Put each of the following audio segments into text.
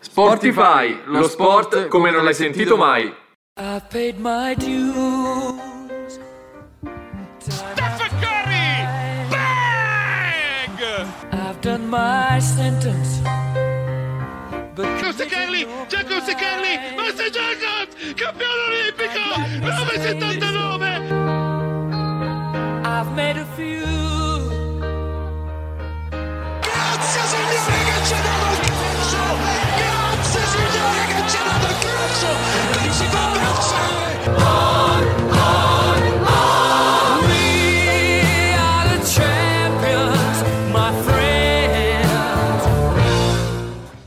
Sportify, lo sport come non l'hai sentito mai. I paid my dues. Steph Curry! Bang! I've done my sentence. Giacomo Seccarli! Master Jacob! Campione olimpico! 9,79! I've made a few. Grazie signore che ci ha dato il calcio! Signore che c'è dato il calcio, che ci fa abbracciare. On, we are the champions, my friends.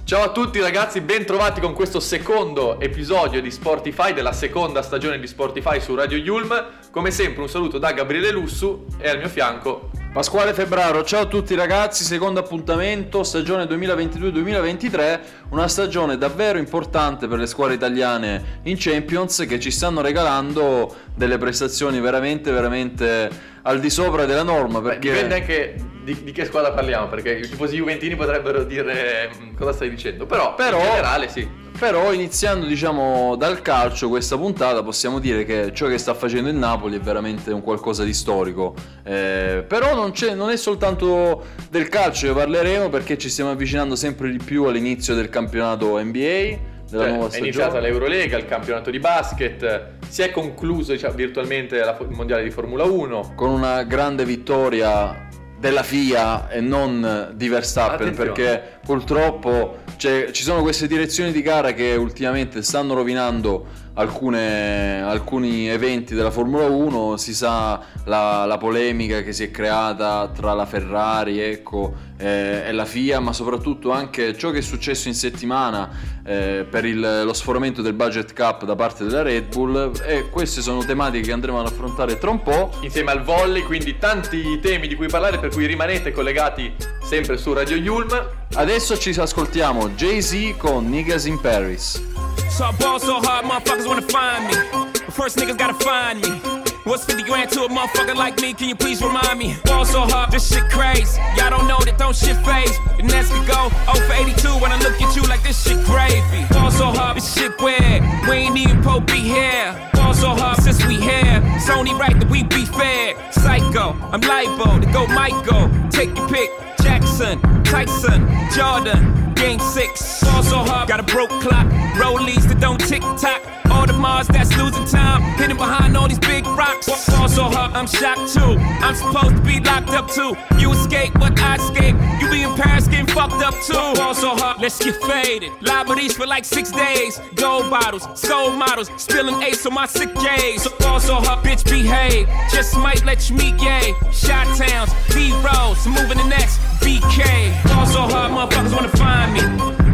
Ciao a tutti ragazzi, ben trovati con questo secondo episodio di Sportify, della seconda stagione di Sportify su Radio Yulm. Come sempre un saluto da Gabriele Lussu e al mio fianco Pasquale Febbraro. Ciao a tutti ragazzi, secondo appuntamento, stagione 2022-2023, una stagione davvero importante per le squadre italiane in Champions, che ci stanno regalando delle prestazioni veramente al di sopra della norma, perché... Dipende anche di che squadra parliamo, perché i tifosi juventini potrebbero dire cosa stai dicendo, però in generale sì. Però iniziando diciamo dal calcio questa puntata, possiamo dire che ciò che sta facendo il Napoli è veramente un qualcosa di storico, però non è soltanto del calcio che parleremo, perché ci stiamo avvicinando sempre di più all'inizio del campionato NBA, della nuova stagione. È iniziata l'Eurolega, il campionato di basket, si è concluso diciamo, virtualmente il mondiale di Formula 1 con una grande vittoria della FIA e non di Verstappen. Attenzione, perché purtroppo ci sono queste direzioni di gara che ultimamente stanno rovinando alcuni eventi della Formula 1. Si sa la polemica che si è creata tra la Ferrari e la FIA, ma soprattutto anche ciò che è successo in settimana per lo sforamento del budget cap da parte della Red Bull, e queste sono tematiche che andremo ad affrontare tra un po' insieme al volley, quindi tanti temi di cui parlare, per cui rimanete collegati sempre su Radio Yulm. Adesso ci ascoltiamo Jay-Z con Niggas in Paris. So I ball so hard, motherfuckers wanna find me. But first niggas gotta find me. What's 50 grand to a motherfucker like me? Can you please remind me? Ball so hard, this shit crazy. Y'all don't know that don't shit phase. And that's we go 0 for 82 when I look at you like this shit gravy. Ball so hard, this shit weird. We ain't even po' be here. Ball so hard since we here. It's only right that we be fair. Psycho, I'm liable to go Michael. Take your pick. Jackson, Tyson, Jordan, Game 6. Ball so hard, got a broke clock. Rollies that don't tick-tock. All the Mars that's losing time, hidden behind all these big rocks. Ball so hard, I'm shocked too. I'm supposed to be locked up too. You escape, but I escape. You be in Paris getting fucked up too. Ball so hard, let's get faded. Liberties for like 6 days. Gold bottles, soul models, spilling ace on my sick days. So ball so hard, bitch behave. Just might let you meet gay. Shot towns, B-rolls, moving the next BK. Ball so hard, motherfuckers wanna find me.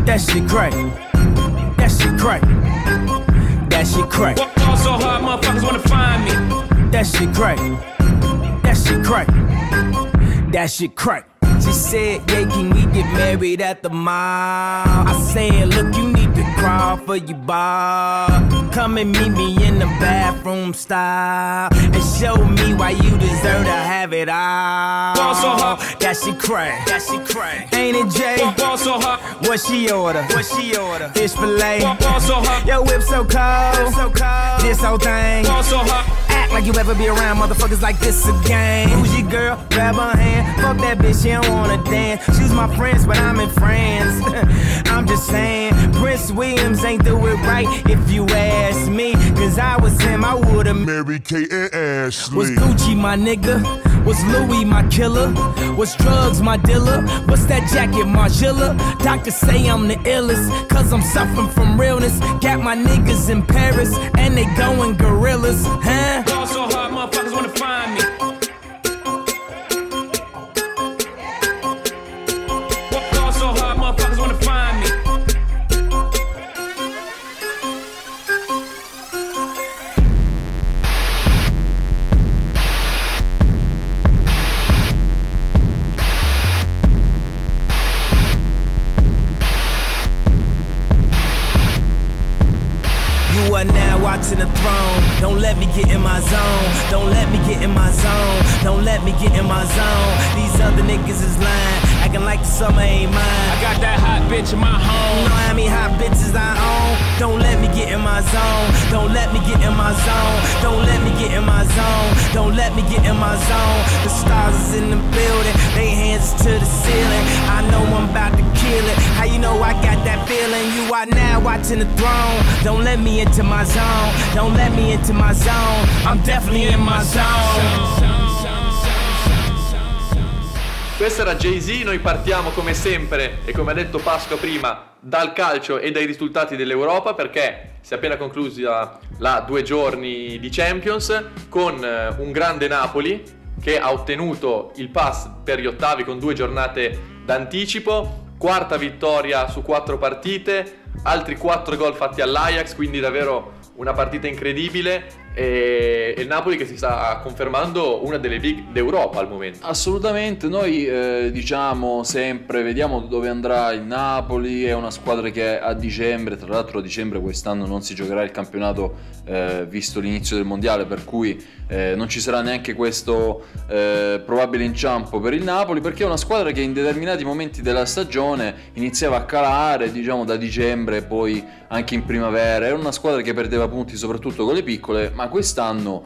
That shit crack. That shit crack. That shit crack. Ball so hard, motherfuckers wanna find me. That shit crack. That shit crack. That shit crack. She said, yeah, can we get married at the mall? I said, look, you need to crawl for your bar. Come and meet me in the bathroom style and show me why you deserve to have it all. Ball so hard, that she crack. That she crack. Ain't it Jay? Ball so hard. What she order? What she order? Fish fillet. Ball so hard. Yo, whip so cold. Whip so cold. This whole thing. Ball so hard. Like you ever be around motherfuckers like this again. Who's your girl? Grab her hand. Fuck that bitch, she don't wanna dance. She's my friends, but I'm in France. I'm just saying, Prince Williams ain't do it right if you ask me. Cause I was him, I would've married Kate and Ashley. Was Gucci my nigga? Was Louis my killer? Was drugs my dealer? What's that jacket, Margilla? Doctors say I'm the illest, cause I'm suffering from realness. Got my niggas in Paris, and they going gorillas, huh? Ball so hard, motherfuckers wanna find me. Ball so hard, motherfuckers wanna find me. You are now watching the throne. Don't let me get in my zone. Don't let me get in my zone. Don't let me get in my zone. These other niggas is lying, acting like the summer ain't mine. I got that hot bitch in my home. You know how many hot bitches I own. Don't let me get in my zone. Don't let me get in my zone. Don't let me get in my zone. Don't let me get in my zone. The stars is in the building. They hands to the ceiling. I know I'm about to kill it. How you know I got that feeling? You are now watching the throne. Don't let me into my zone. Don't let me into my zone. I'm definitely in my zone. Questo era Jay-Z, noi partiamo come sempre e come ha detto Pasqua prima dal calcio e dai risultati dell'Europa, perché si è appena conclusa la 2 giorni di Champions con un grande Napoli che ha ottenuto il pass per gli ottavi con 2 giornate d'anticipo, 4ª vittoria su 4 partite, altri 4 gol fatti all'Ajax, quindi davvero una partita incredibile. E il Napoli che si sta confermando una delle big d'Europa al momento. Assolutamente, noi diciamo sempre, vediamo dove andrà il Napoli, è una squadra che a dicembre, tra l'altro a dicembre quest'anno non si giocherà il campionato visto l'inizio del mondiale, per cui non ci sarà neanche questo probabile inciampo per il Napoli, perché è una squadra che in determinati momenti della stagione iniziava a calare, diciamo da dicembre e poi anche in primavera, era una squadra che perdeva punti soprattutto con le piccole, ma quest'anno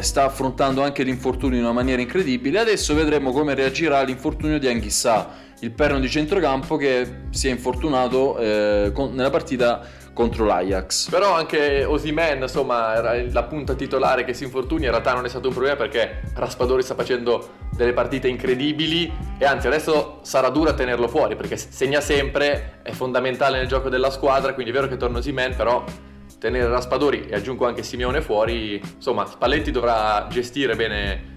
sta affrontando anche l'infortunio in una maniera incredibile. Adesso vedremo come reagirà all'infortunio di Anghissà, il perno di centrocampo che si è infortunato nella partita contro l'Ajax. Però anche Osimhen, insomma, era la punta titolare che si infortuni, in realtà non è stato un problema perché Raspadori sta facendo delle partite incredibili e anzi adesso sarà dura tenerlo fuori perché segna sempre, è fondamentale nel gioco della squadra, quindi è vero che torna Osimhen, però tenere Raspadori e aggiungo anche Simeone fuori, insomma Spalletti dovrà gestire bene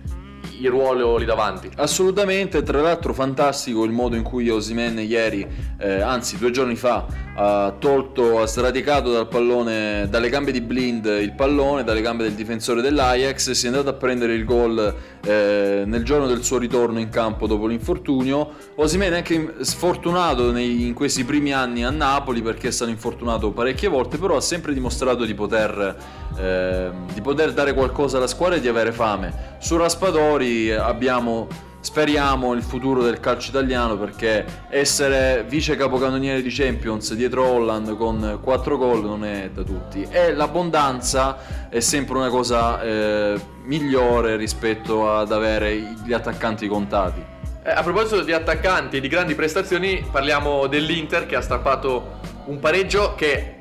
il ruolo lì davanti. Assolutamente, tra l'altro fantastico il modo in cui Osimhen ieri, anzi 2 giorni fa, ha sradicato dal pallone, dalle gambe di Blind il pallone, dalle gambe del difensore dell'Ajax, si è andato a prendere il gol nel giorno del suo ritorno in campo dopo l'infortunio. Osimhen è anche sfortunato in questi primi anni a Napoli perché è stato infortunato parecchie volte, però ha sempre dimostrato di poter dare qualcosa alla squadra e di avere fame. Su Raspadori speriamo il futuro del calcio italiano, perché essere vice capocannoniere di Champions dietro Holland con 4 gol non è da tutti, e l'abbondanza è sempre una cosa migliore rispetto ad avere gli attaccanti contati. A proposito di attaccanti e di grandi prestazioni, parliamo dell'Inter che ha strappato un pareggio che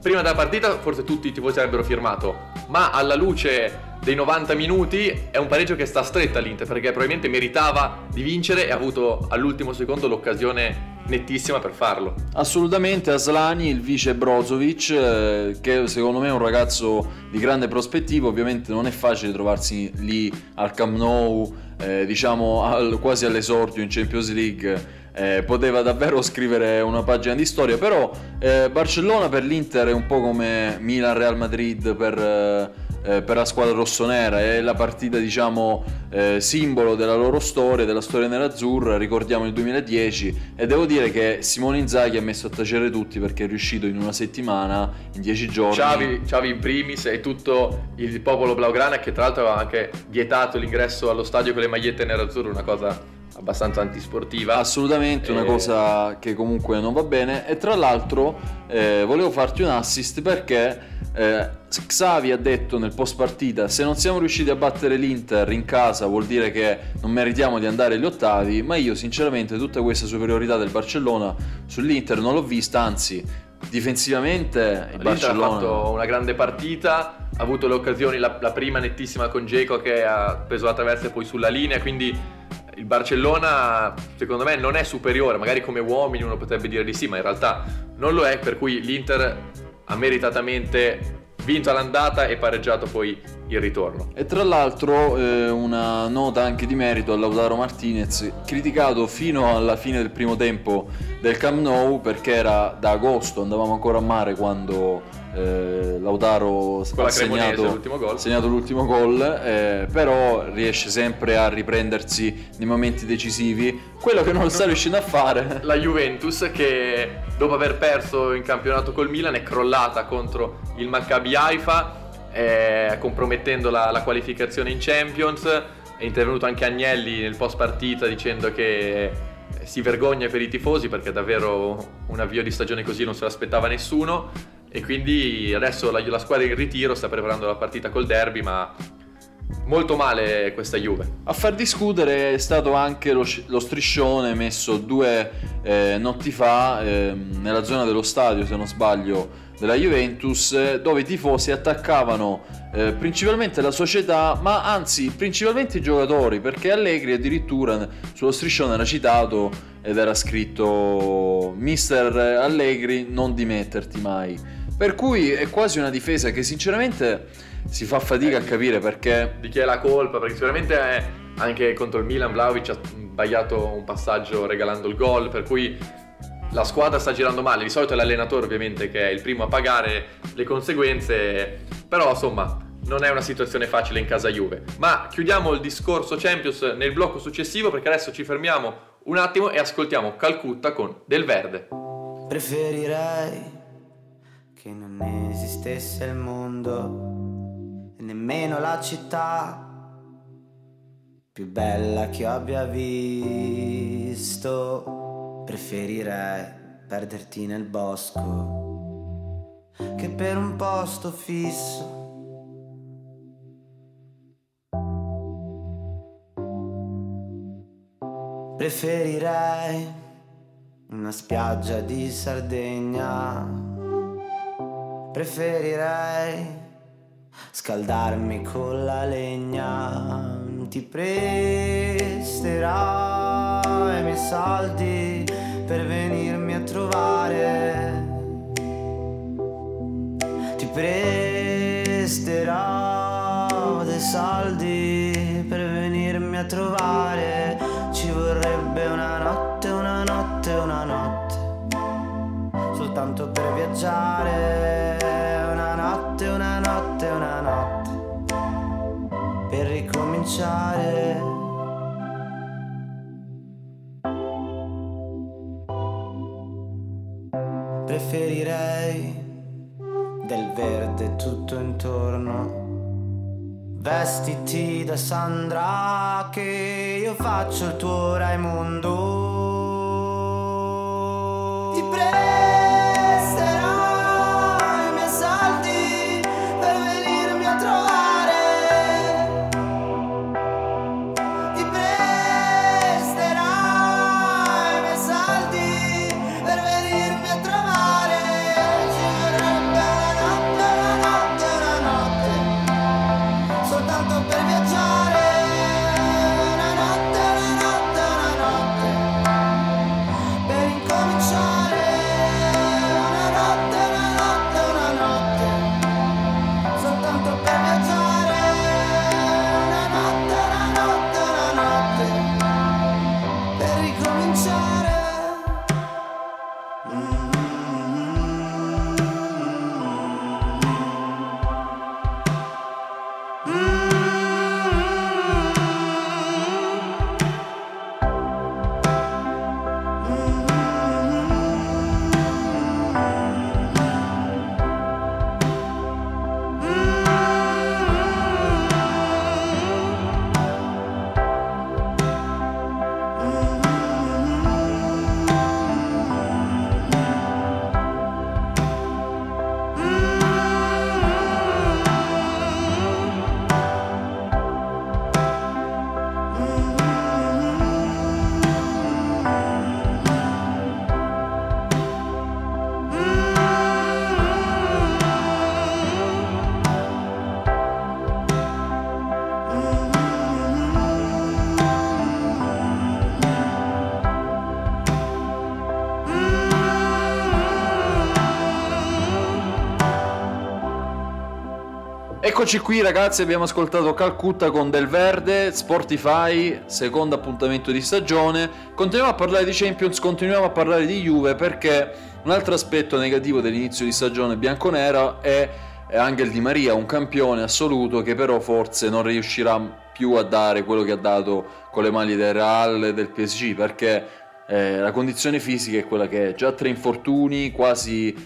prima della partita forse tutti i tifosi avrebbero firmato, ma alla luce dei 90 minuti è un pareggio che sta stretta all'Inter, perché probabilmente meritava di vincere e ha avuto all'ultimo secondo l'occasione nettissima per farlo. Assolutamente, Aslani, il vice Brozovic, che secondo me è un ragazzo di grande prospettiva, ovviamente non è facile trovarsi lì al Camp Nou, quasi all'esordio in Champions League. Poteva davvero scrivere una pagina di storia, però Barcellona per l'Inter è un po' come Milan-Real Madrid per la squadra rossonera, è la partita simbolo della loro storia, della storia nerazzurra. Ricordiamo il 2010 e devo dire che Simone Inzaghi ha messo a tacere tutti perché è riuscito in una settimana, in 10 giorni, Xavi in primis e tutto il popolo blaugrana, che tra l'altro aveva anche vietato l'ingresso allo stadio con le magliette nerazzurre, una cosa abbastanza antisportiva. Assolutamente, una cosa che comunque non va bene. E tra l'altro volevo farti un assist perché Xavi ha detto nel post partita: se non siamo riusciti a battere l'Inter in casa vuol dire che non meritiamo di andare agli ottavi, ma io sinceramente tutta questa superiorità del Barcellona sull'Inter non l'ho vista, anzi difensivamente il Barcellona ha fatto una grande partita, ha avuto le occasioni, la prima nettissima con Dzeko che ha preso la traversa e poi sulla linea, quindi il Barcellona secondo me non è superiore, magari come uomini uno potrebbe dire di sì, ma in realtà non lo è, per cui l'Inter ha meritatamente vinto all'andata e pareggiato poi il ritorno. E tra l'altro una nota anche di merito a Lautaro Martinez, criticato fino alla fine del primo tempo del Camp Nou, perché era da agosto, andavamo ancora a mare quando Lautaro ha segnato l'ultimo gol, però riesce sempre a riprendersi nei momenti decisivi, quello che non sta riuscendo a fare la Juventus, che dopo aver perso in campionato col Milan è crollata contro il Maccabi Haifa, compromettendo la qualificazione in Champions. È intervenuto anche Agnelli nel post partita dicendo che si vergogna per i tifosi, perché davvero un avvio di stagione così non se l'aspettava nessuno, e quindi adesso la squadra in ritiro sta preparando la partita col derby, ma molto male questa Juve. A far discutere è stato anche lo striscione messo 2 notti fa nella zona dello stadio, se non sbaglio, della Juventus, dove i tifosi attaccavano principalmente la società, ma anzi principalmente i giocatori, perché Allegri addirittura sullo striscione era citato ed era scritto "Mister Allegri, non dimetterti mai", per cui è quasi una difesa che sinceramente si fa fatica a capire perché, di chi è la colpa, perché sicuramente anche contro il Milan Vlahovic ha sbagliato un passaggio regalando il gol, per cui la squadra sta girando male. Di solito è l'allenatore ovviamente che è il primo a pagare le conseguenze, però insomma non è una situazione facile in casa Juve. Ma chiudiamo il discorso Champions nel blocco successivo, perché adesso ci fermiamo un attimo e ascoltiamo Calcutta con Del Verde. Preferirei che non esistesse il mondo, nemmeno la città più bella che abbia visto. Preferirei perderti nel bosco che per un posto fisso. Preferirei una spiaggia di Sardegna. Preferirei scaldarmi con la legna. Ti presterai i miei soldi per venirmi a trovare. Ti presterò dei soldi per venirmi a trovare. Ci vorrebbe una notte, soltanto per viaggiare. Una notte, per ricominciare. Preferirei del verde tutto intorno. Vestiti da Sandra che io faccio il tuo Raimondo. Ti prego. Eccoci qui ragazzi, abbiamo ascoltato Calcutta con Del Verde, Sportify, secondo appuntamento di stagione. Continuiamo a parlare di Champions, continuiamo a parlare di Juve, perché un altro aspetto negativo dell'inizio di stagione bianconera è anche il Di Maria, un campione assoluto che però forse non riuscirà più a dare quello che ha dato con le maglie del Real e del PSG, perché la condizione fisica è quella che è, già 3 infortuni, quasi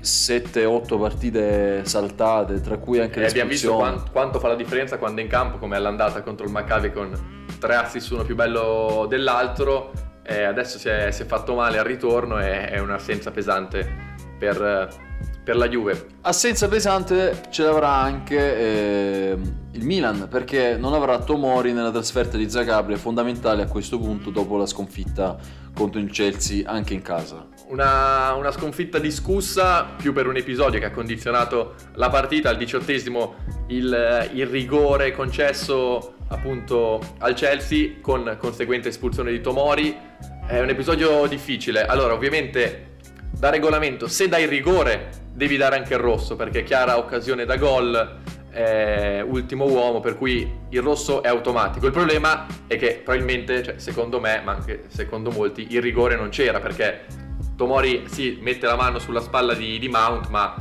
7-8 partite saltate, tra cui anche l'espulsione. Abbiamo visto quanto fa la differenza quando è in campo, come all'andata contro il Maccabi con 3 assist, uno più bello dell'altro, Adesso si è fatto male al ritorno e è un'assenza pesante per la Juve. Assenza pesante ce l'avrà anche il Milan, perché non avrà Tomori nella trasferta di Zagabria, fondamentale a questo punto dopo la sconfitta contro il Chelsea anche in casa. Una sconfitta discussa, più per un episodio che ha condizionato la partita. Al 18° il rigore concesso appunto al Chelsea con conseguente espulsione di Tomori. È un episodio difficile. Allora, ovviamente da regolamento, se dai rigore devi dare anche il rosso, perché è chiara occasione da gol, ultimo uomo, per cui il rosso è automatico. Il problema è che probabilmente, cioè, secondo me, ma anche secondo molti, il rigore non c'era, perché Tomori sì, mette la mano sulla spalla di Mount, ma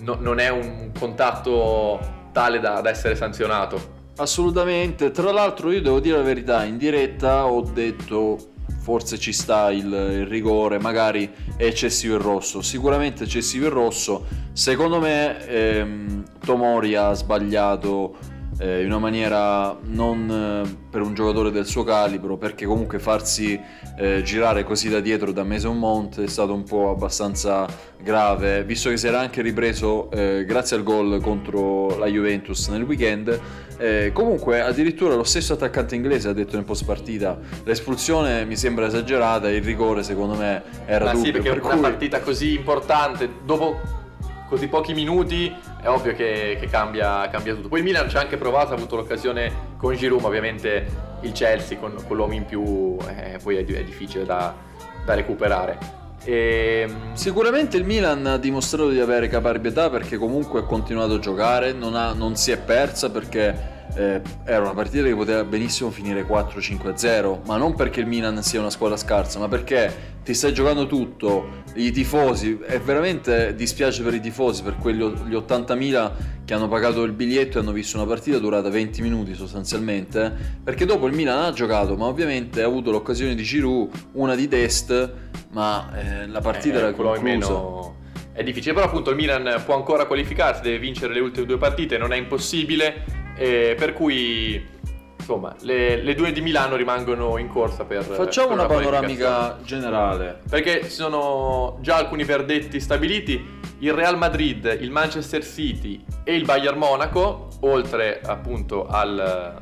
non è un contatto tale da essere sanzionato. Assolutamente. Tra l'altro io devo dire la verità, in diretta ho detto forse ci sta il rigore, magari è eccessivo il rosso. Sicuramente eccessivo il rosso. Secondo me Tomori ha sbagliato in una maniera non per un giocatore del suo calibro, perché comunque farsi girare così da dietro da Mason Mount è stato un po' abbastanza grave, visto che si era anche ripreso grazie al gol contro la Juventus nel weekend. Comunque addirittura lo stesso attaccante inglese ha detto in post partita: l'espulsione mi sembra esagerata, il rigore secondo me era dubbio. Sì, perché per una partita così importante, dopo così pochi minuti, è ovvio che cambia tutto. Poi il Milan ci ha anche provato, ha avuto l'occasione con Giroud, ma ovviamente il Chelsea con l'uomo in più poi è difficile da recuperare. Sicuramente il Milan ha dimostrato di avere caparbietà, perché comunque ha continuato a giocare, non si è persa, perché era una partita che poteva benissimo finire 4-5-0, ma non perché il Milan sia una squadra scarsa, ma perché ti stai giocando tutto. I tifosi, è veramente dispiace per i tifosi, per quelli gli 80.000 che hanno pagato il biglietto e hanno visto una partita durata 20 minuti sostanzialmente, perché dopo il Milan ha giocato, ma ovviamente ha avuto l'occasione di Giroud, una di test, ma la partita era conclusa. Meno è difficile, però appunto il Milan può ancora qualificarsi, deve vincere le ultime due partite, non è impossibile. Per cui insomma le due di Milano rimangono in corsa per facciamo per una panoramica generale, perché sono già alcuni verdetti stabiliti: il Real Madrid, il Manchester City e il Bayern Monaco, oltre appunto al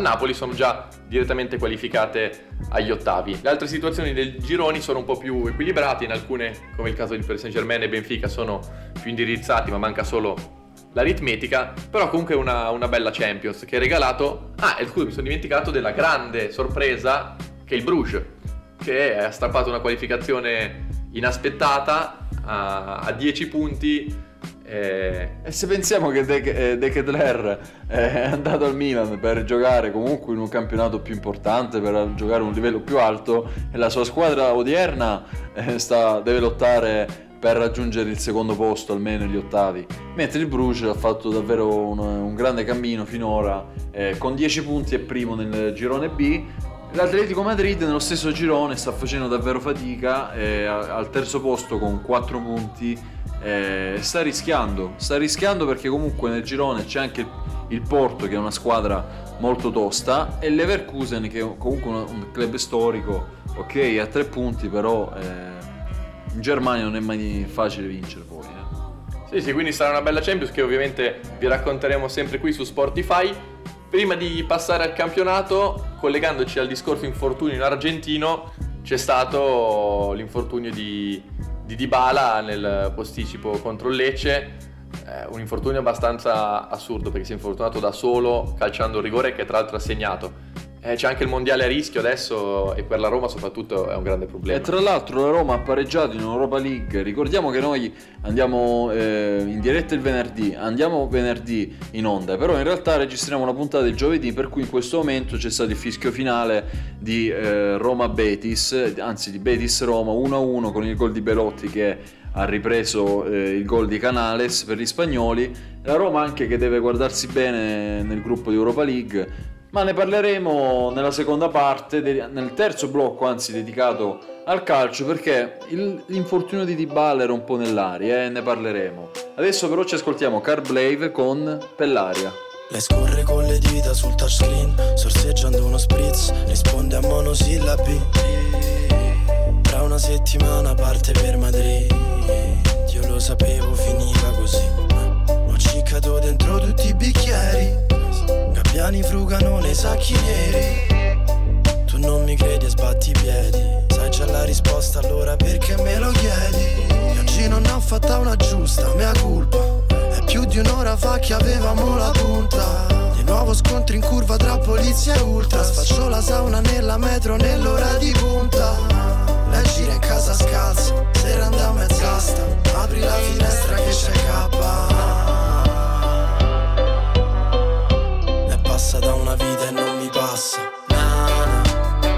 Napoli, sono già direttamente qualificate agli ottavi. Le altre situazioni del gironi sono un po' più equilibrate, in alcune come il caso di Paris Saint-Germain e Benfica sono più indirizzati, ma manca solo l'aritmetica. Però comunque una bella Champions che ha regalato. Scusa, mi sono dimenticato della grande sorpresa che è il Bruges, che ha strappato una qualificazione inaspettata a 10 punti. E se pensiamo che De Ketelaere è andato al Milan per giocare comunque in un campionato più importante, per giocare a un livello più alto, e la sua squadra odierna deve lottare per raggiungere il secondo posto, almeno gli ottavi, mentre il Bruges ha fatto davvero un grande cammino finora, con 10 punti è primo nel girone B. L'Atletico Madrid nello stesso girone sta facendo davvero fatica, al terzo posto con 4 punti, sta rischiando perché comunque nel girone c'è anche il Porto, che è una squadra molto tosta, e l'Leverkusen, che è comunque un club storico, ok, a 3 punti, però in Germania non è mai facile vincere poi. Sì, quindi sarà una bella Champions che ovviamente vi racconteremo sempre qui su Sportify. Prima di passare al campionato, collegandoci al discorso infortunio in argentino, c'è stato l'infortunio di Dybala nel posticipo contro il Lecce, un infortunio abbastanza assurdo, perché si è infortunato da solo calciando il rigore, che tra l'altro ha segnato. C'è anche il mondiale a rischio adesso, e per la Roma soprattutto è un grande problema. E tra l'altro la Roma ha pareggiato in Europa League. Ricordiamo che noi andiamo in diretta il venerdì, andiamo venerdì in onda, però in realtà registriamo una puntata il giovedì, per cui in questo momento c'è stato il fischio finale di Roma-Betis, anzi di Betis-Roma 1-1, con il gol di Belotti che ha ripreso il gol di Canales per gli spagnoli. La Roma anche che deve guardarsi bene nel gruppo di Europa League, ma ne parleremo nella seconda parte, nel terzo blocco, anzi, dedicato al calcio, perché l'infortunio di Dybala era un po' nell'aria, e ne parleremo. Adesso però ci ascoltiamo Carblave con Pellaria. Lei scorre con le dita sul touchscreen, sorseggiando uno spritz, risponde a monosillabi. Tra una settimana parte per Madrid. Io lo sapevo finiva così. Ho ciccato dentro tutti i bicchieri, gabbiani frugano nei sacchi neri. Tu non mi credi e sbatti i piedi, sai già la risposta, allora perché me lo chiedi? Io oggi non ho fatta una giusta, mea colpa. Più di un'ora fa che avevamo la punta. Di nuovo scontri in curva tra polizia e ultras. Faccio la sauna nella metro nell'ora di punta. Lei gira in casa scalza, sera anda a mezz'asta. Apri la finestra che c'è K. È passata una vita e non mi passa. Nana,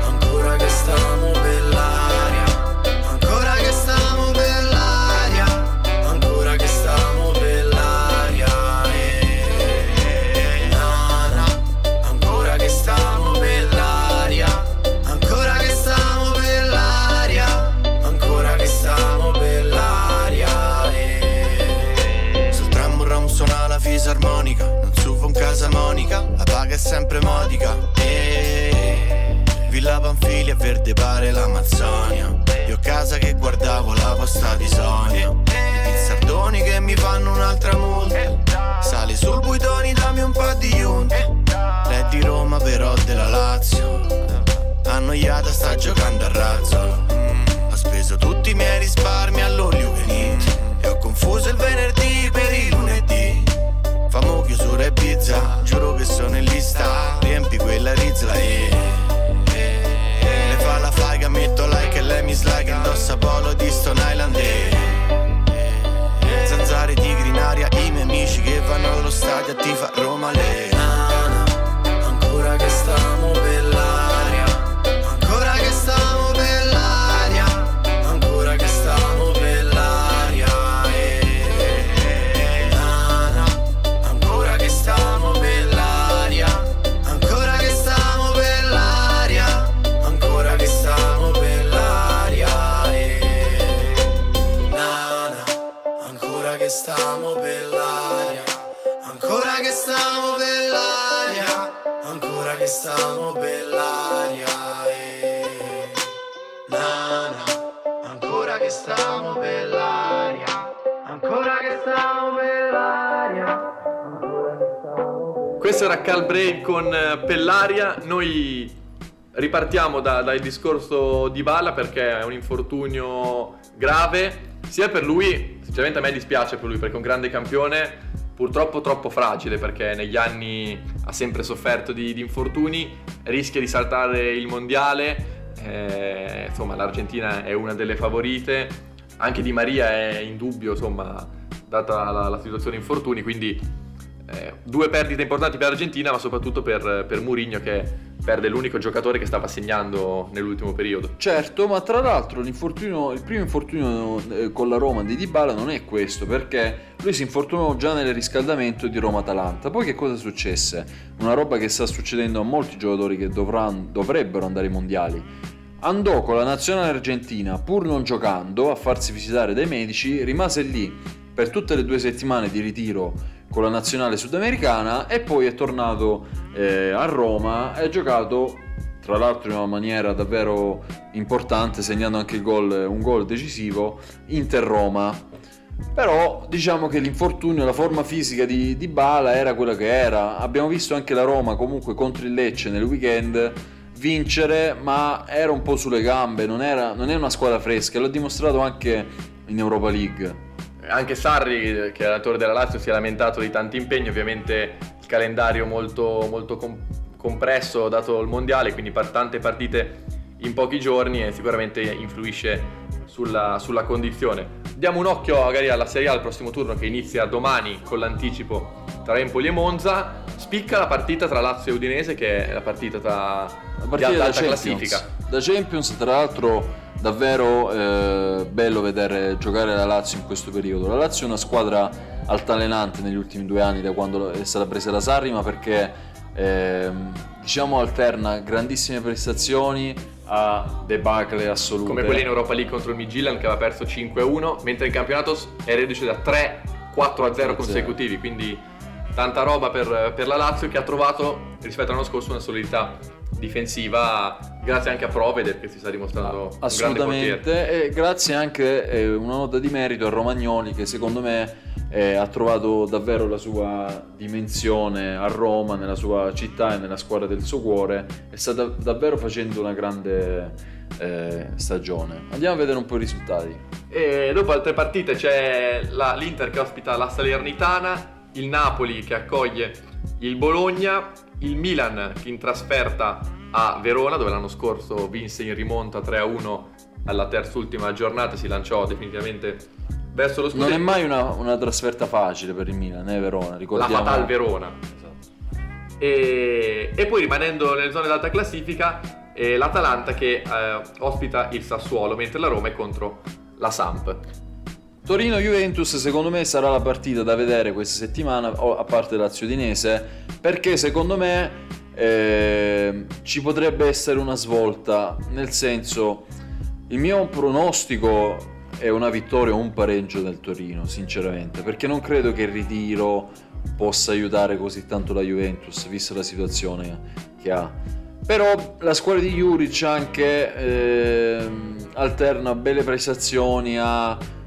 ancora che stiamo per l'aria. Ancora che stiamo per l'aria. Ancora che stiamo. Armonica, non suvo in casa Monica, la paga è sempre modica. Villa Panfili a verde pare l'Amazzonia. Io casa che guardavo la posta di Sonia. I pizzardoni che mi fanno un'altra multa. Sale sul Buitoni, dammi un po' di giunta. Lei di Roma però della Lazio, annoiata sta giocando a razzo. Ha speso tutti i miei risparmi all'olio venite. E ho confuso il venerdì per il lunedì. Famo chiusura e pizza, giuro che sono in lista. Riempi quella rizla e le fa la flaga, metto like e lei mi slaga. Indossa polo di Stone Island zanzare tigri in aria, i miei amici che vanno allo stadio a tifa Roma lei. Nana, ancora che stiamo per l'aria. Ancora che stiamo per l'aria. Ancora che stiamo per l'aria. Stiamo per l'aria, ancora che stiamo per l'aria, ancora che stiamo per l'aria. Nana, ancora che stiamo per l'aria, ancora che stiamo per l'aria, ancora che stiamo per l'aria. Nana, ancora che stiamo per l'aria, ancora che stiamo per l'aria. Questo era Cal Break con Pellaria. Noi ripartiamo dal discorso di Dybala, perché è un infortunio grave sia per lui, sinceramente a me dispiace per lui perché è un grande campione, purtroppo troppo fragile perché negli anni ha sempre sofferto di infortuni, rischia di saltare il mondiale, insomma l'Argentina è una delle favorite, anche Di Maria è in dubbio, insomma data la situazione infortuni, quindi due perdite importanti per l'Argentina, ma soprattutto per Mourinho che perde l'unico giocatore che stava segnando nell'ultimo periodo. Certo, ma tra l'altro l'infortunio, il primo infortunio con la Roma di Dybala non è questo, perché lui si infortunò già nel riscaldamento di Roma-Atalanta. Poi che cosa successe? Una roba che sta succedendo a molti giocatori che dovrebbero andare ai mondiali. Andò con la nazionale argentina pur non giocando a farsi visitare dai medici, rimase lì per tutte le 2 settimane di ritiro con la nazionale sudamericana e poi è tornato a Roma e ha giocato tra l'altro in una maniera davvero importante, segnando anche il gol, un gol decisivo, Inter-Roma. Però diciamo che l'infortunio, la forma fisica di Dybala era quella che era. Abbiamo visto anche la Roma comunque contro il Lecce nel weekend vincere, ma era un po' sulle gambe, non è una squadra fresca, l'ha dimostrato anche in Europa League. Anche Sarri, che è allenatore della Lazio, si è lamentato di tanti impegni, ovviamente il calendario molto, molto compresso dato il mondiale, quindi tante partite in pochi giorni e sicuramente influisce sulla condizione. Diamo un occhio magari alla Serie A, al prossimo turno che inizia domani con l'anticipo tra Empoli e Monza. Spicca la partita tra Lazio e Udinese, che è la partita di alta classifica. Da Champions, tra l'altro. Davvero bello vedere giocare la Lazio in questo periodo. La Lazio è una squadra altalenante negli ultimi 2 anni da quando è stata presa da Sarri, ma perché alterna grandissime prestazioni a debacle assolute. Come quelle in Europa League contro il Milan che aveva perso 5-1, mentre in campionato è reduce da 3-4-0 consecutivi, quindi tanta roba per la Lazio, che ha trovato rispetto all'anno scorso una solidità difensiva grazie anche a Proveder, che si sta dimostrando assolutamente un grande portiere, e grazie anche una nota di merito a Romagnoli, che secondo me ha trovato davvero la sua dimensione a Roma, nella sua città e nella squadra del suo cuore, e sta davvero facendo una grande stagione. Andiamo a vedere un po' i risultati. E dopo altre partite c'è l'Inter che ospita la Salernitana, il Napoli che accoglie il Bologna, il Milan che in trasferta a Verona, dove l'anno scorso vinse in rimonta 3-1 alla terz'ultima giornata, si lanciò definitivamente verso lo scudetto. Non è mai una trasferta facile per il Milan, né Verona, ricordiamo. La fatal Verona. Esatto. E poi rimanendo nelle zone d'alta classifica, l'Atalanta che ospita il Sassuolo, mentre la Roma è contro la Samp. Torino-Juventus secondo me sarà la partita da vedere questa settimana, a parte Lazio-Udinese, perché secondo me ci potrebbe essere una svolta, nel senso, il mio pronostico è una vittoria o un pareggio del Torino, sinceramente, perché non credo che il ritiro possa aiutare così tanto la Juventus, vista la situazione che ha. Però la squadra di Juric anche alterna belle prestazioni a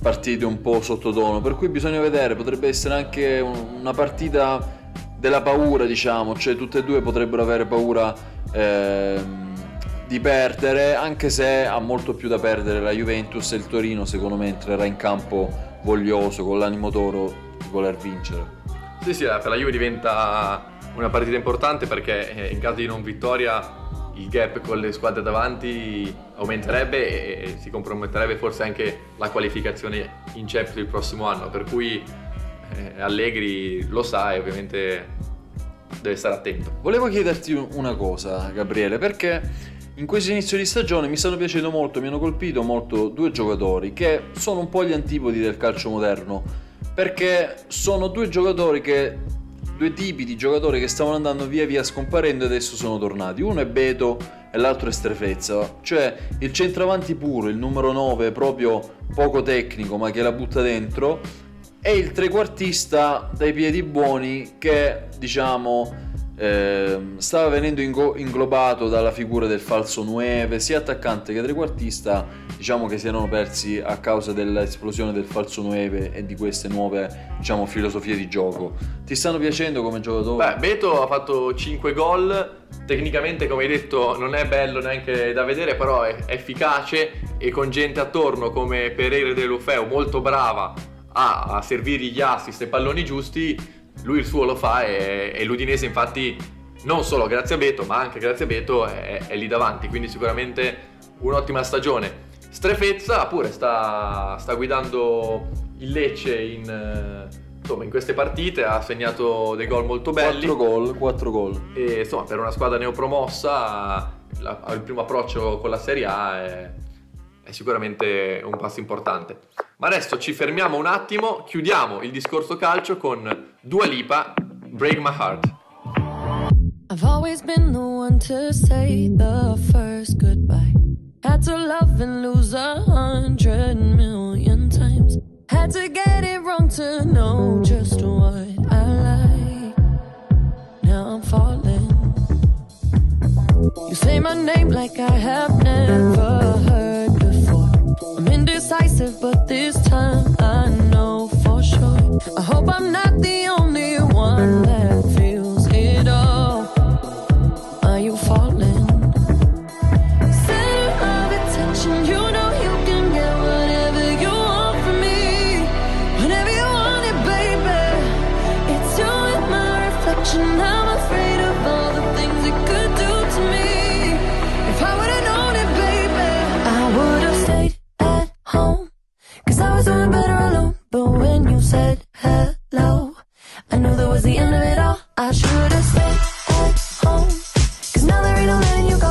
partite un po' sottotono, per cui bisogna vedere, potrebbe essere anche una partita della paura, diciamo, cioè tutte e due potrebbero avere paura di perdere, anche se ha molto più da perdere la Juventus, e il Torino secondo me entrerà in campo voglioso, con l'animo toro di voler vincere. Sì, per la Juve diventa una partita importante, perché in caso di non vittoria il gap con le squadre davanti aumenterebbe e si comprometterebbe forse anche la qualificazione in Champions il prossimo anno, per cui Allegri lo sa e ovviamente deve stare attento. Volevo chiederti una cosa, Gabriele, perché in questo inizio di stagione mi stanno piacendo molto, mi hanno colpito molto due giocatori che sono un po' gli antipodi del calcio moderno, perché sono due tipi di giocatori che stavano andando via via scomparendo e adesso sono tornati. Uno è Beto e l'altro è Strefezza, cioè il centravanti puro, il numero 9 proprio poco tecnico ma che la butta dentro, e il trequartista dai piedi buoni che, diciamo, stava venendo inglobato dalla figura del falso 9, sia attaccante che trequartista, diciamo che si erano persi a causa dell'esplosione del falso 9 e di queste nuove, diciamo, filosofie di gioco. Ti stanno piacendo come giocatore? Beh, Beto ha fatto 5 gol, tecnicamente come hai detto non è bello neanche da vedere, però è efficace, e con gente attorno come Pereira De Lofeu molto brava a servirgli gli assist e palloni giusti, lui il suo lo fa, e l'Udinese infatti non solo grazie a Beto ma anche grazie a Beto è lì davanti, quindi sicuramente un'ottima stagione. Strefezza pure sta guidando il Lecce in queste partite, ha segnato dei gol molto belli, 4 gol, e insomma per una squadra neopromossa il primo approccio con la Serie A è sicuramente un passo importante. Ma adesso ci fermiamo un attimo, chiudiamo il discorso calcio con Dua Lipa, Break My Heart. I've always been the one to say the first goodbye. Had to love and lose 100 million times. Had to get it wrong to know just what I like. Now I'm falling. You say my name like I have never heard before. I'm indecisive, but this time I know for sure. I hope I'm not the only one that feels it all. Are you falling? Center of attention, you know you can get whatever you want from me. Whenever you want it, baby. It's you in my reflection. I'm afraid of all the things it could do to me. If I would've known it, baby, I would've stayed at home, 'cause I was doing better alone. But when you said hello, I knew that was the end of it all. I should've stayed at home, 'cause now there ain't no letting you go.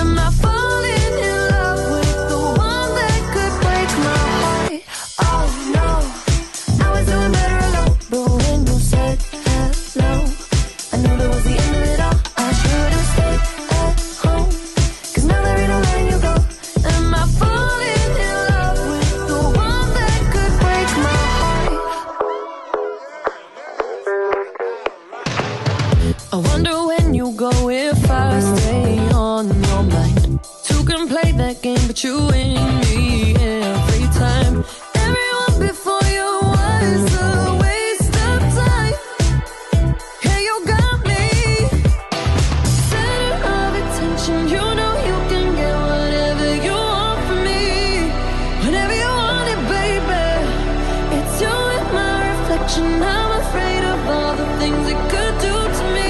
Am I falling in love with the one that could break my heart? Oh no, I was doing better alone. But when you said hello, I knew that was the end of it all. I should've stayed at home, 'cause now there ain't no letting you go. Am I falling in love with the one that could break my heart? I wonder when you go if I stay on your mind. Two can play that game, but you win me every time. Everyone before you was a waste of time. Yeah, you got me. Center of attention, you know you can get whatever you want from me. Whenever you want it, baby. It's you in my reflection. I'm afraid of all the things it could do to me.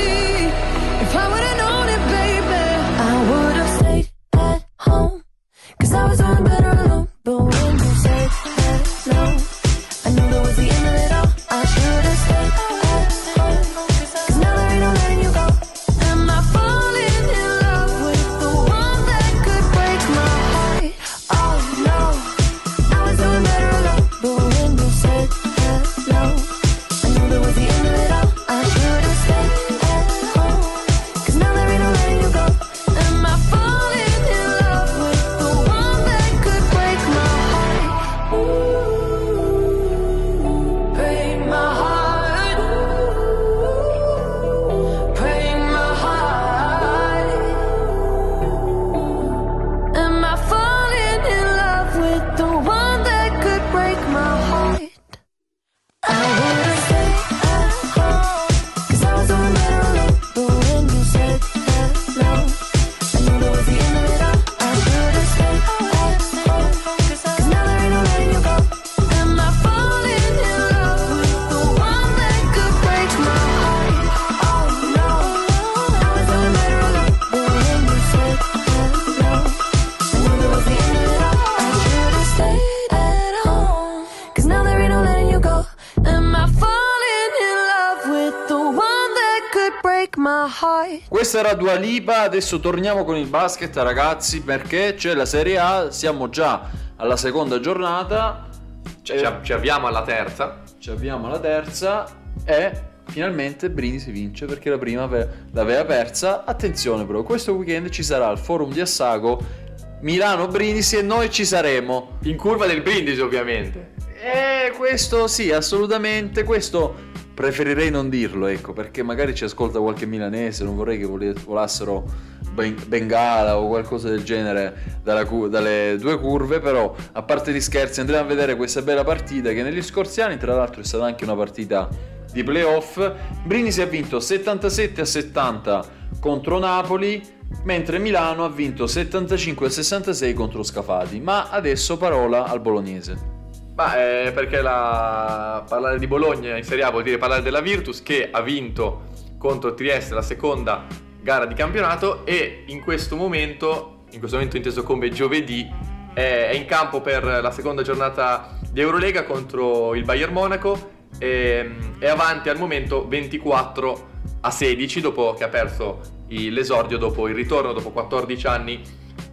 I would've known it, baby. I would've stayed at home, 'cause I was doing better alone. But when you said that no, I knew that was the end of it all. I should've stayed at home, 'cause now there ain't no letting you go. Am I falling in love with the one that could break my heart? Oh no, I was doing better alone. But when you said that no, I knew that was the end of it all. I should've stayed. Questa era Dua Lipa. Adesso torniamo con il basket, ragazzi, perché c'è la Serie A, siamo già alla seconda giornata, ci avviamo alla terza e finalmente Brindisi vince, perché la prima l'aveva persa. Attenzione però, questo weekend ci sarà al Forum di Assago Milano-Brindisi e noi ci saremo in curva del Brindisi, ovviamente. Questo sì, assolutamente, questo preferirei non dirlo, ecco, perché magari ci ascolta qualche milanese, non vorrei che volassero Bengala o qualcosa del genere dalle due curve. Però, a parte gli scherzi, andremo a vedere questa bella partita che negli scorsi anni, tra l'altro, è stata anche una partita di playoff. Brindisi ha vinto 77-70 contro Napoli, mentre Milano ha vinto 75-66 contro Scafati. Ma adesso parola al bolognese. Perché parlare di Bologna in Serie A vuol dire parlare della Virtus, che ha vinto contro Trieste la seconda gara di campionato e in questo momento inteso come giovedì è in campo per la seconda giornata di Eurolega contro il Bayern Monaco, è avanti al momento 24-16 dopo che ha perso l'esordio dopo il ritorno dopo 14 anni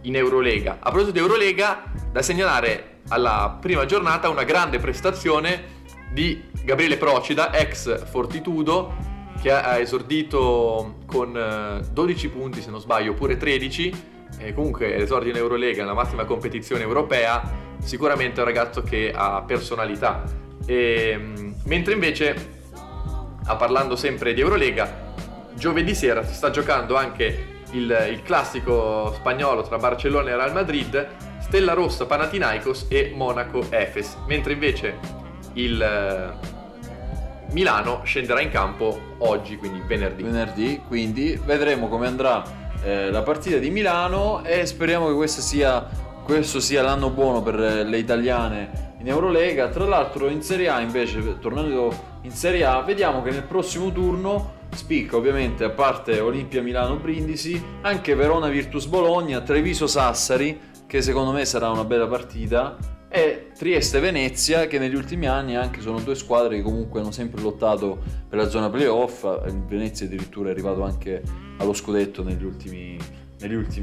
in Eurolega. A proposito di Eurolega, da segnalare alla prima giornata una grande prestazione di Gabriele Procida, ex Fortitudo, che ha esordito con 12 punti se non sbaglio, oppure 13, e comunque l'esordio in Eurolega, la massima competizione europea, sicuramente un ragazzo che ha personalità. Mentre invece, parlando sempre di Eurolega, giovedì sera si sta giocando anche il classico spagnolo tra Barcellona e Real Madrid, Stella Rossa Panathinaikos e Monaco Efes, mentre invece il Milano scenderà in campo oggi, quindi venerdì, quindi vedremo come andrà la partita di Milano e speriamo che questo sia l'anno buono per le italiane in Eurolega. Tra l'altro in Serie A invece, tornando in Serie A, vediamo che nel prossimo turno spicca ovviamente, a parte Olimpia Milano Brindisi, anche Verona Virtus Bologna, Treviso Sassari, che secondo me sarà una bella partita, e Trieste-Venezia, che negli ultimi anni anche sono due squadre che comunque hanno sempre lottato per la zona playoff. Il Venezia addirittura è arrivato anche allo scudetto negli ultimi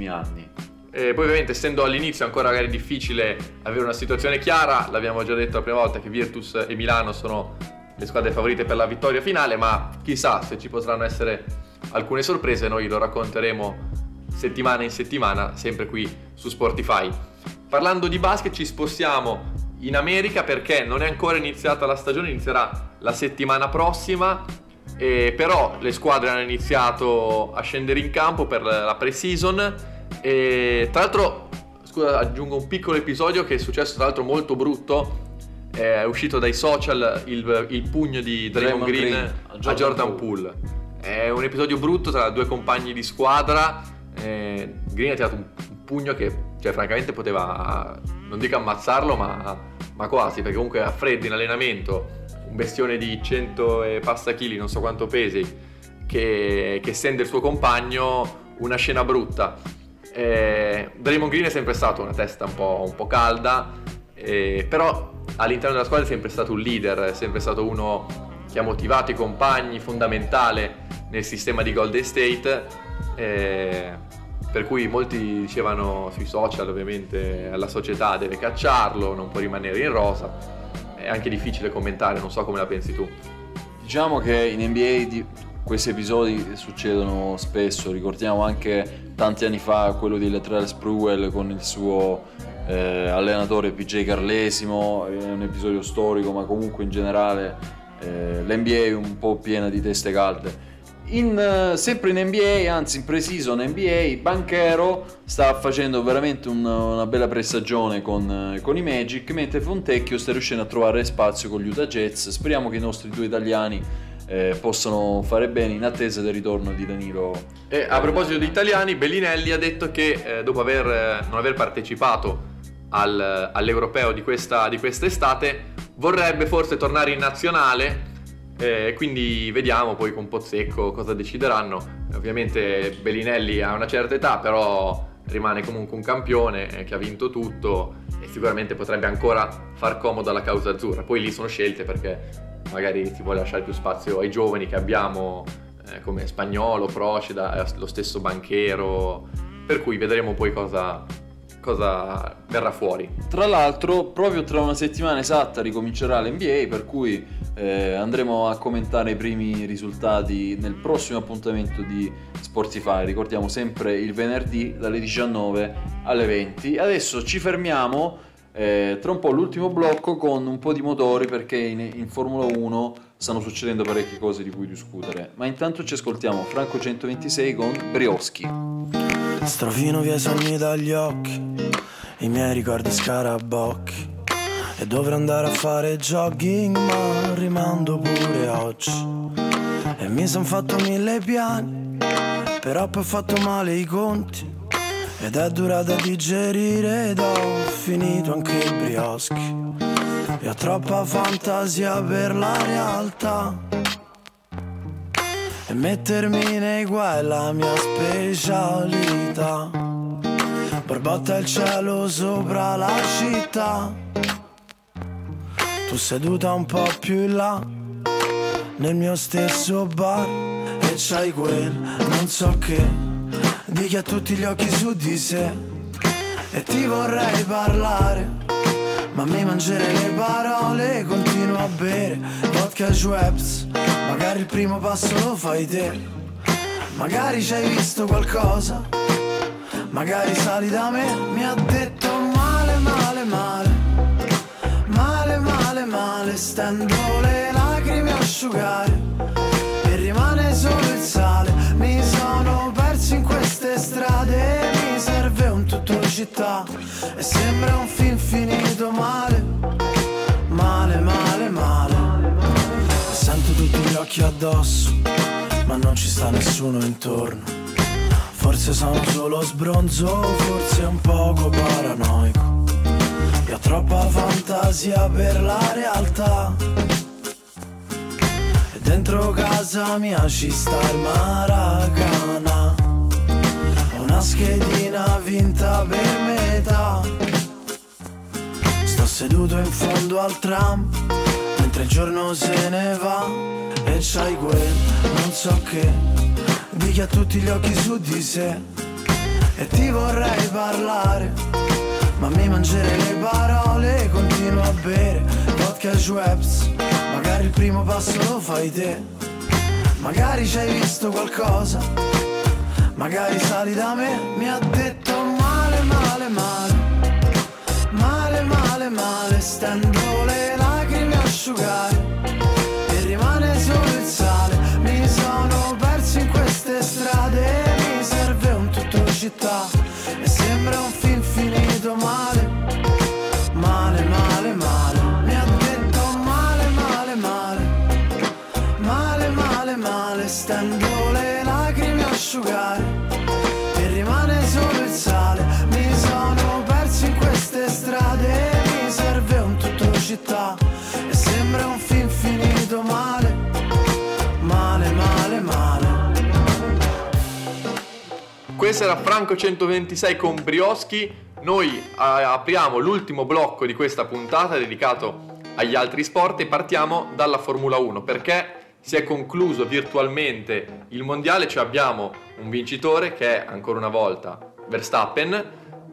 anni. E poi ovviamente, essendo all'inizio ancora magari difficile avere una situazione chiara, l'abbiamo già detto la prima volta che Virtus e Milano sono le squadre favorite per la vittoria finale, ma chissà se ci potranno essere alcune sorprese, noi lo racconteremo settimana in settimana, sempre qui su Sportify. Parlando di basket, ci spostiamo in America perché non è ancora iniziata la stagione, inizierà la settimana prossima. Però le squadre hanno iniziato a scendere in campo per la pre-season. E tra l'altro, scusa, aggiungo un piccolo episodio che è successo tra l'altro molto brutto. È uscito dai social il pugno di Draymond Green a Jordan Poole. È un episodio brutto tra due compagni di squadra. Green ha tirato un pugno che, cioè, francamente poteva, non dico ammazzarlo, ma quasi, perché comunque a freddo in allenamento un bestione di 100 e passa chili, non so quanto pesi, che stende il suo compagno, una scena brutta. Draymond Green è sempre stato una testa un po' calda, però all'interno della squadra è sempre stato un leader, è sempre stato uno che ha motivato i compagni, fondamentale nel sistema di Golden State, per cui molti dicevano sui social, ovviamente, alla società deve cacciarlo, non può rimanere in rosa. È anche difficile commentare, non so come la pensi tu. Diciamo che in NBA questi episodi succedono spesso. Ricordiamo anche tanti anni fa quello di Latrell Sprewell con il suo allenatore PJ Carlesimo, è un episodio storico, ma comunque in generale l'NBA è un po' piena di teste calde. Sempre in NBA, anzi in pre-season NBA, Banchero sta facendo veramente una bella prestagione con i Magic, mentre Fontecchio sta riuscendo a trovare spazio con gli Utah Jazz. Speriamo che i nostri due italiani possano fare bene in attesa del ritorno di Danilo. E a proposito di italiani, Bellinelli ha detto che dopo non aver partecipato all'Europeo di quest'estate vorrebbe forse tornare in nazionale. Quindi vediamo poi con Pozzecco cosa decideranno. Ovviamente Bellinelli ha una certa età, però rimane comunque un campione che ha vinto tutto e sicuramente potrebbe ancora far comodo alla causa azzurra. Poi lì sono scelte, perché magari si vuole lasciare più spazio ai giovani che abbiamo, come Spagnolo, Procida, lo stesso Banchero, per cui vedremo poi cosa verrà fuori. Tra l'altro proprio tra una settimana esatta ricomincerà l'NBA, per cui andremo a commentare i primi risultati nel prossimo appuntamento di Sportify. Ricordiamo sempre il venerdì dalle 19 alle 20. Adesso ci fermiamo tra un po' l'ultimo blocco con un po' di motori, perché in Formula 1 stanno succedendo parecchie cose di cui discutere, ma intanto ci ascoltiamo Franco 126 con Brioschi. Strofino via i sogni dagli occhi, i miei ricordi scarabocchi, e dovrei andare a fare jogging ma rimando pure oggi. E mi son fatto mille piani, però poi ho fatto male i conti, ed è dura da digerire ed ho finito anche i brioschi. E ho troppa fantasia per la realtà, e mettermi nei guai è la mia specialità. Borbotta il cielo sopra la città, tu seduta un po' più in là nel mio stesso bar, e c'hai quel non so che di chi ha tutti gli occhi su di sé. E ti vorrei parlare, ma mi mangerei le parole. Continuo a bere vodka e Schweppes, magari il primo passo lo fai te, magari ci hai visto qualcosa, magari sali da me. Mi ha detto male, male, male, male, male, male, stendo le lacrime a asciugare e rimane solo il sale. Mi sono perso in queste strade, mi serve un tutto città e sembra un film finito male, male, male, male. Sento tutti gli occhi addosso, ma non ci sta nessuno intorno. Forse sono solo sbronzo, forse un poco paranoico. Io ho troppa fantasia per la realtà, e dentro casa mia ci sta il Maracana, una schedina vinta per metà. Sto seduto in fondo al tram, il giorno se ne va, e c'hai quel non so che di chi ha tutti gli occhi su di sé. E ti vorrei parlare, ma mi mangerei le parole. Continuo a bere vodka e Schweppes, magari il primo passo lo fai te, magari ci hai visto qualcosa, magari sali da me. Mi ha detto male, male, male, male, male, male, stendo le lacrime asciugare e rimane solo il sale. stendo le lacrime a asciugare e rimane solo il sale. Mi sono perso in queste strade, mi serve un tutto città e sembra un film finito male, male, male, male. Questo era Franco 126 con Brioschi. Noi apriamo l'ultimo blocco di questa puntata dedicato agli altri sport e partiamo dalla Formula 1, perché si è concluso virtualmente il mondiale, cioè abbiamo un vincitore che è ancora una volta Verstappen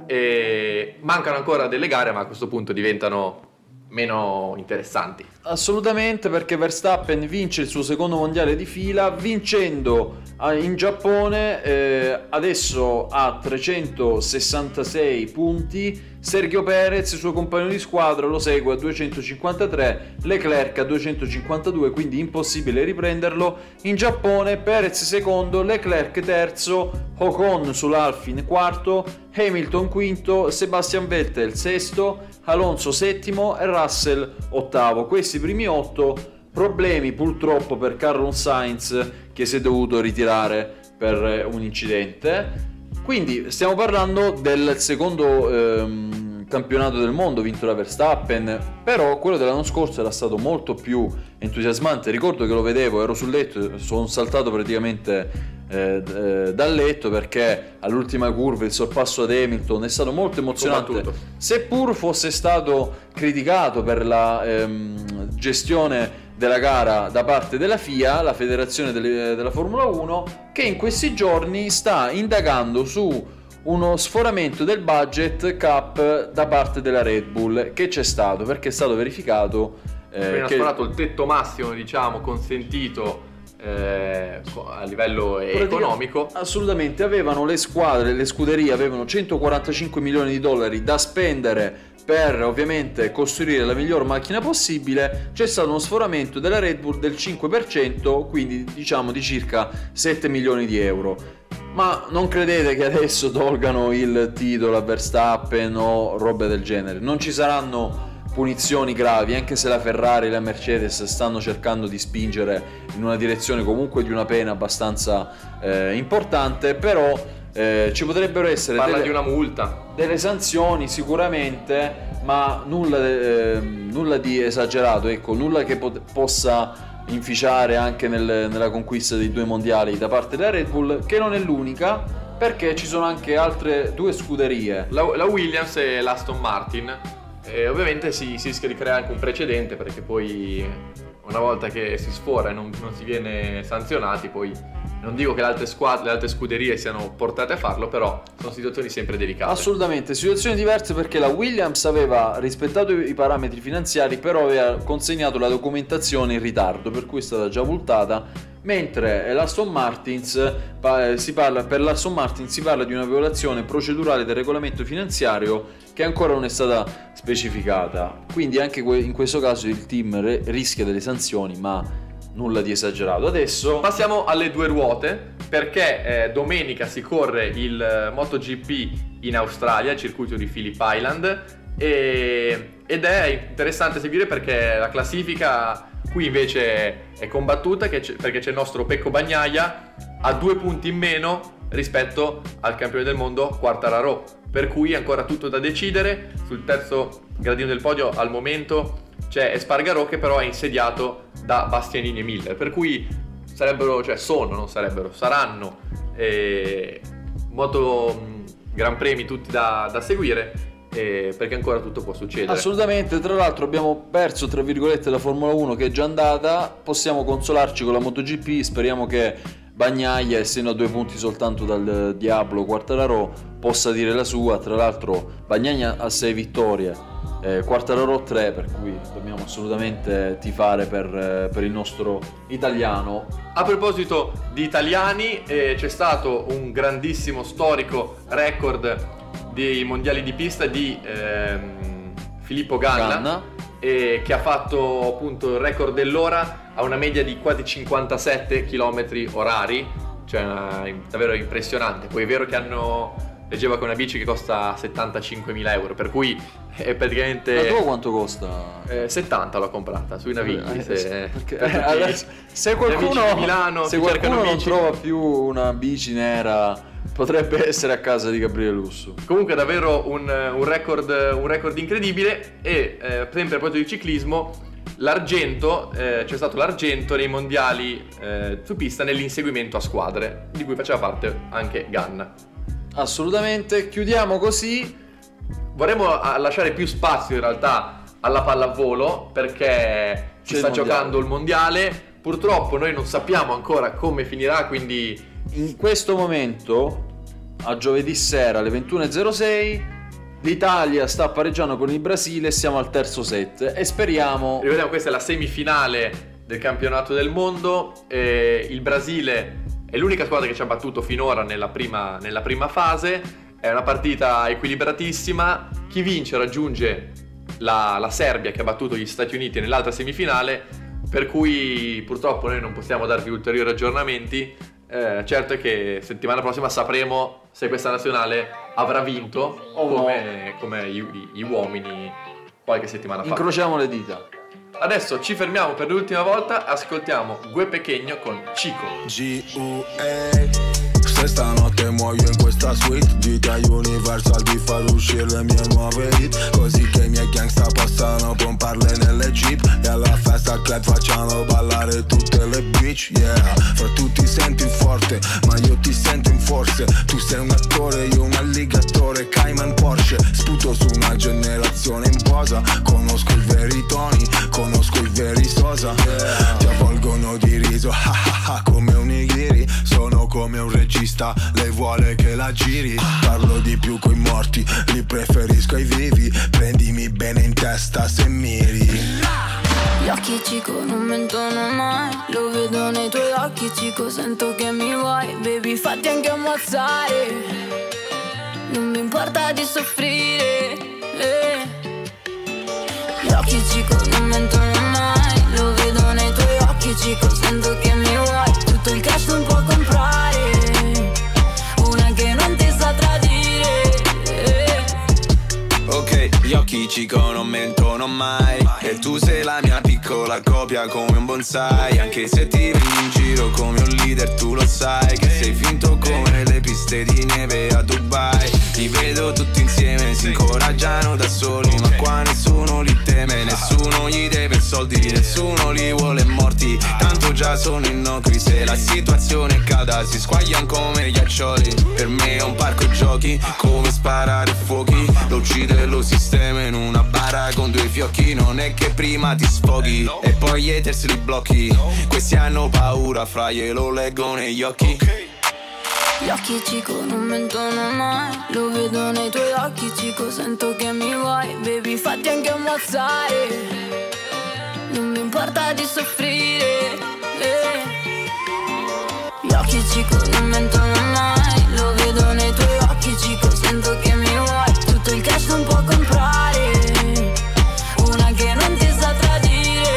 e mancano ancora delle gare, ma a questo punto diventano meno interessanti. Assolutamente, perché Verstappen vince il suo secondo mondiale di fila vincendo in Giappone, adesso ha 366 punti. Sergio Perez, suo compagno di squadra, lo segue a 253, Leclerc a 252, quindi impossibile riprenderlo. In Giappone Perez secondo, Leclerc terzo, Ocon sull'Alfin quarto, Hamilton quinto, Sebastian Vettel sesto, Alonso settimo e Russell ottavo. Questi primi otto problemi purtroppo per Carlos Sainz, che si è dovuto ritirare per un incidente. Quindi stiamo parlando del secondo campionato del mondo vinto da Verstappen, però quello dell'anno scorso era stato molto più entusiasmante. Ricordo che lo vedevo, ero sul letto, sono saltato praticamente dal letto perché all'ultima curva il sorpasso ad Hamilton è stato molto emozionante, combattuto. Seppur fosse stato criticato per la gestione della gara da parte della FIA, la federazione della Formula 1, che in questi giorni sta indagando su uno sforamento del budget cap da parte della Red Bull, che c'è stato perché è stato verificato che sforato il tetto massimo, diciamo, consentito a livello economico. Assolutamente, avevano le squadre, le scuderie avevano 145 milioni di dollari da spendere per ovviamente costruire la miglior macchina possibile. C'è stato uno sforamento della Red Bull del 5%, quindi diciamo di circa 7 milioni di euro. Ma non credete che adesso tolgano il titolo a Verstappen o robe del genere? Non ci saranno punizioni gravi, anche se la Ferrari e la Mercedes stanno cercando di spingere in una direzione comunque di una pena abbastanza importante, però ci potrebbero essere di una multa, delle sanzioni sicuramente, ma nulla di esagerato, ecco, nulla che possa inficiare anche nella conquista dei due mondiali da parte della Red Bull, che non è l'unica, perché ci sono anche altre due scuderie, la Williams e l'Aston Martin, e ovviamente si rischia di creare anche un precedente, perché poi una volta che si sfora e non si viene sanzionati, poi non dico che le altre scuderie siano portate a farlo, però sono situazioni sempre delicate. Assolutamente, situazioni diverse, perché la Williams aveva rispettato i parametri finanziari, però aveva consegnato la documentazione in ritardo, per cui è stata già multata. Mentre per l'Aston Martin si parla di una violazione procedurale del regolamento finanziario che ancora non è stata specificata. Quindi anche in questo caso il team rischia delle sanzioni, ma nulla di esagerato. Adesso passiamo alle due ruote, perché domenica si corre il MotoGP in Australia, il circuito di Phillip Island, ed è interessante seguire perché la classifica qui invece è combattuta, perché c'è il nostro Pecco Bagnaia a 2 punti in meno rispetto al campione del mondo Quartararo, per cui ancora tutto da decidere. Sul terzo gradino del podio al momento c'è Espargarò, che però è insediato da Bastianini e Miller, per cui saranno moto gran premi tutti da seguire, perché ancora tutto può succedere. Assolutamente, tra l'altro abbiamo perso tra virgolette la Formula 1 che è già andata, possiamo consolarci con la MotoGP, speriamo che Bagnaia, essendo a 2 punti soltanto dal Diablo Quartararo, possa dire la sua. Tra l'altro Bagnaia ha 6 vittorie, Quartararo 3, per cui dobbiamo assolutamente tifare per il nostro italiano. A proposito di italiani, c'è stato un grandissimo storico record dei mondiali di pista di Filippo Ganna. Che ha fatto appunto il record dell'ora a una media di quasi 57 km orari, cioè davvero impressionante. Poi è vero che hanno leggeva che una bici che costa 75.000 euro, per cui è praticamente... La tua quanto costa? 70 l'ho comprata sui Navigli. Se qualcuno a Milano, se qualcuno non trova più una bici nera, potrebbe essere a casa di Gabriele Lussu. Comunque davvero un record incredibile. E sempre a proposito di ciclismo, l'argento, c'è stato l'argento nei mondiali su pista nell'inseguimento a squadre, di cui faceva parte anche Ganna. Assolutamente, chiudiamo così. Vorremmo lasciare più spazio in realtà alla pallavolo, perché ci sta giocando il mondiale. Purtroppo noi non sappiamo ancora come finirà, quindi in questo momento, a giovedì sera alle 21.06, l'Italia sta pareggiando con il Brasile, siamo al terzo set e speriamo... Rivediamo, questa è la semifinale del campionato del mondo, il Brasile è l'unica squadra che ci ha battuto finora nella prima fase, è una partita equilibratissima, chi vince raggiunge la Serbia che ha battuto gli Stati Uniti nell'altra semifinale, per cui purtroppo noi non possiamo darvi ulteriori aggiornamenti. Certo è che settimana prossima sapremo se questa nazionale avrà vinto o come gli uomini qualche settimana fa. Incrociamo le dita. Adesso ci fermiamo per l'ultima volta, ascoltiamo Guè Pequeno con Chico. G-U-E. Se stanotte muoio in questa suite, gita Universal di far uscire le mie nuove hit, così che i miei gangsta possano pomparle nelle jeep. E alla festa club facciano ballare tutte le bitch, yeah. Fra tu ti senti forte, ma io ti sento in forze. Tu sei un attore, io un alligatore, Cayman Porsche. Sputo su una generazione in posa, conosco i veri Tony, conosco i veri Sosa, yeah. Ti avvolgono di riso, come un nigiri. Sono come un regista, lei vuole che la giri. Parlo di più coi morti, li preferisco ai vivi. Prendimi bene in testa se miri. Gli occhi Chico non mentono mai, lo vedo nei tuoi occhi Chico, sento che mi vuoi. Baby fatti anche ammazzare, non mi importa di soffrire, eh. Gli occhi Chico non mentono mai, lo vedo nei tuoi occhi Chico, sento che mi vuoi. Tutto il cash non può comprare gli occhi Chico non mentono mai, e tu sei la mia piccola copia come un bonsai, anche se ti vedi in giro come un leader tu lo sai che sei finto come le piste di neve a Dubai. Ti vedo tutti insieme, si incoraggiano da soli, ma qua nessuno li teme, nessuno gli deve soldi, nessuno li vuole morti, tanto già sono innocui. Se la situazione è calda si squagliano come gli accioli, per me è un parco giochi come sparare fuochi, lo uccide lo si in una bara con due fiocchi, non è che prima ti sfoghi no, e poi haters li blocchi no. Questi hanno paura, fra glielo leggo negli occhi, okay. Gli occhi Chico non mentono mai, lo vedo nei tuoi occhi Chico, sento che mi vuoi. Baby fatti anche ammazzare, non mi importa di soffrire, eh. Gli occhi Chico non mentono mai, lo vedo nei tuoi occhi Chico, sento che mi vuoi. Tutto il cash non può comprare una che non ti sa tradire,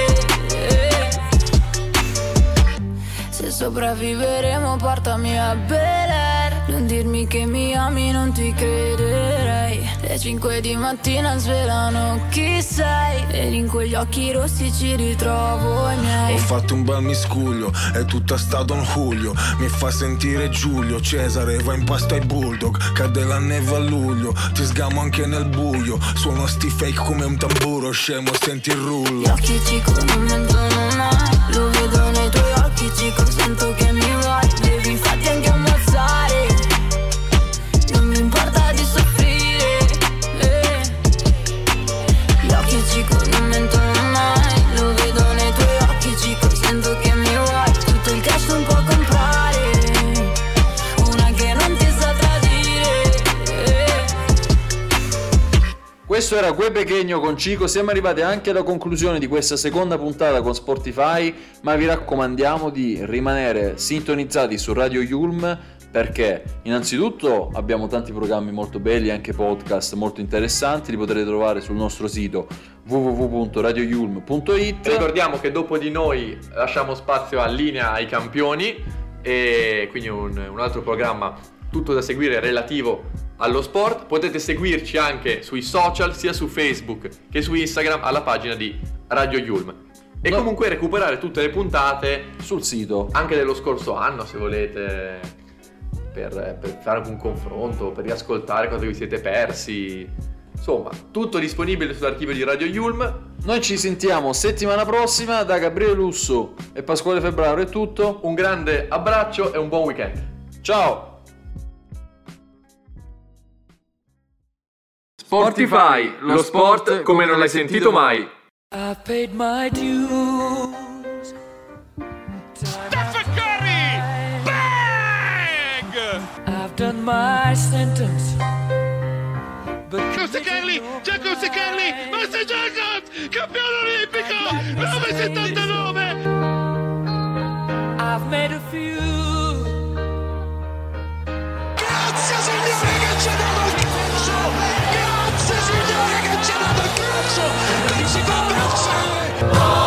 se sopravviveremo portami a Bel-Air, non dirmi che mi ami non ti crederei, le 5 di mattina svelano chi sei e in quegli occhi rossi ci ritrovo i miei. Ho fatto un bel miscuglio, è tutta sta Don Julio, mi fa sentire Giulio Cesare, va in pasto ai bulldog, cade la neve a luglio, ti sgamo anche nel buio, suono sti fake come un tamburo, scemo senti il rullo. Gli occhi Chico non mentono mai, lo vedo nei tuoi occhi Chico, sento che mi vuoi. Devi fatti anche ammazzare, non mi importa di soffrire, eh. Gli occhi Chico non mentono mai, lo vedo nei tuoi occhi Chico, sento che mi vuoi. Tutto il cash non può comprare una che non ti sa tradire, eh. Questo era Guè Pequeno con Chico. Siamo arrivati anche alla conclusione di questa seconda puntata con Sportify, ma vi raccomandiamo di rimanere sintonizzati su Radio Yulm, perché innanzitutto abbiamo tanti programmi molto belli, anche podcast molto interessanti, li potrete trovare sul nostro sito www.radioyulm.it. Ricordiamo che dopo di noi lasciamo spazio a Linea ai Campioni, e quindi un altro programma tutto da seguire relativo allo sport. Potete seguirci anche sui social, sia su Facebook che su Instagram, alla pagina di Radio Yulm. E comunque recuperare tutte le puntate sul sito, anche dello scorso anno, se volete, per fare un confronto, per riascoltare quanto vi siete persi. Insomma, tutto disponibile sull'archivio di Radio Yulm. Noi ci sentiamo settimana prossima. Da Gabriele Lussu e Pasquale Febbraro è tutto. Un grande abbraccio e un buon weekend. Ciao! Sportify, lo sport come non l'hai sentito mai. I paid my dues. Steph Curry! Bang! I've done my sentence. Giacomo Seccarli! Master Jacobs! Campione olimpico! 9,79! I've made a few. Grazie signore che ci ha dato il calcio! Grazie signore che ci ha dato il calcio! Non si può pensare!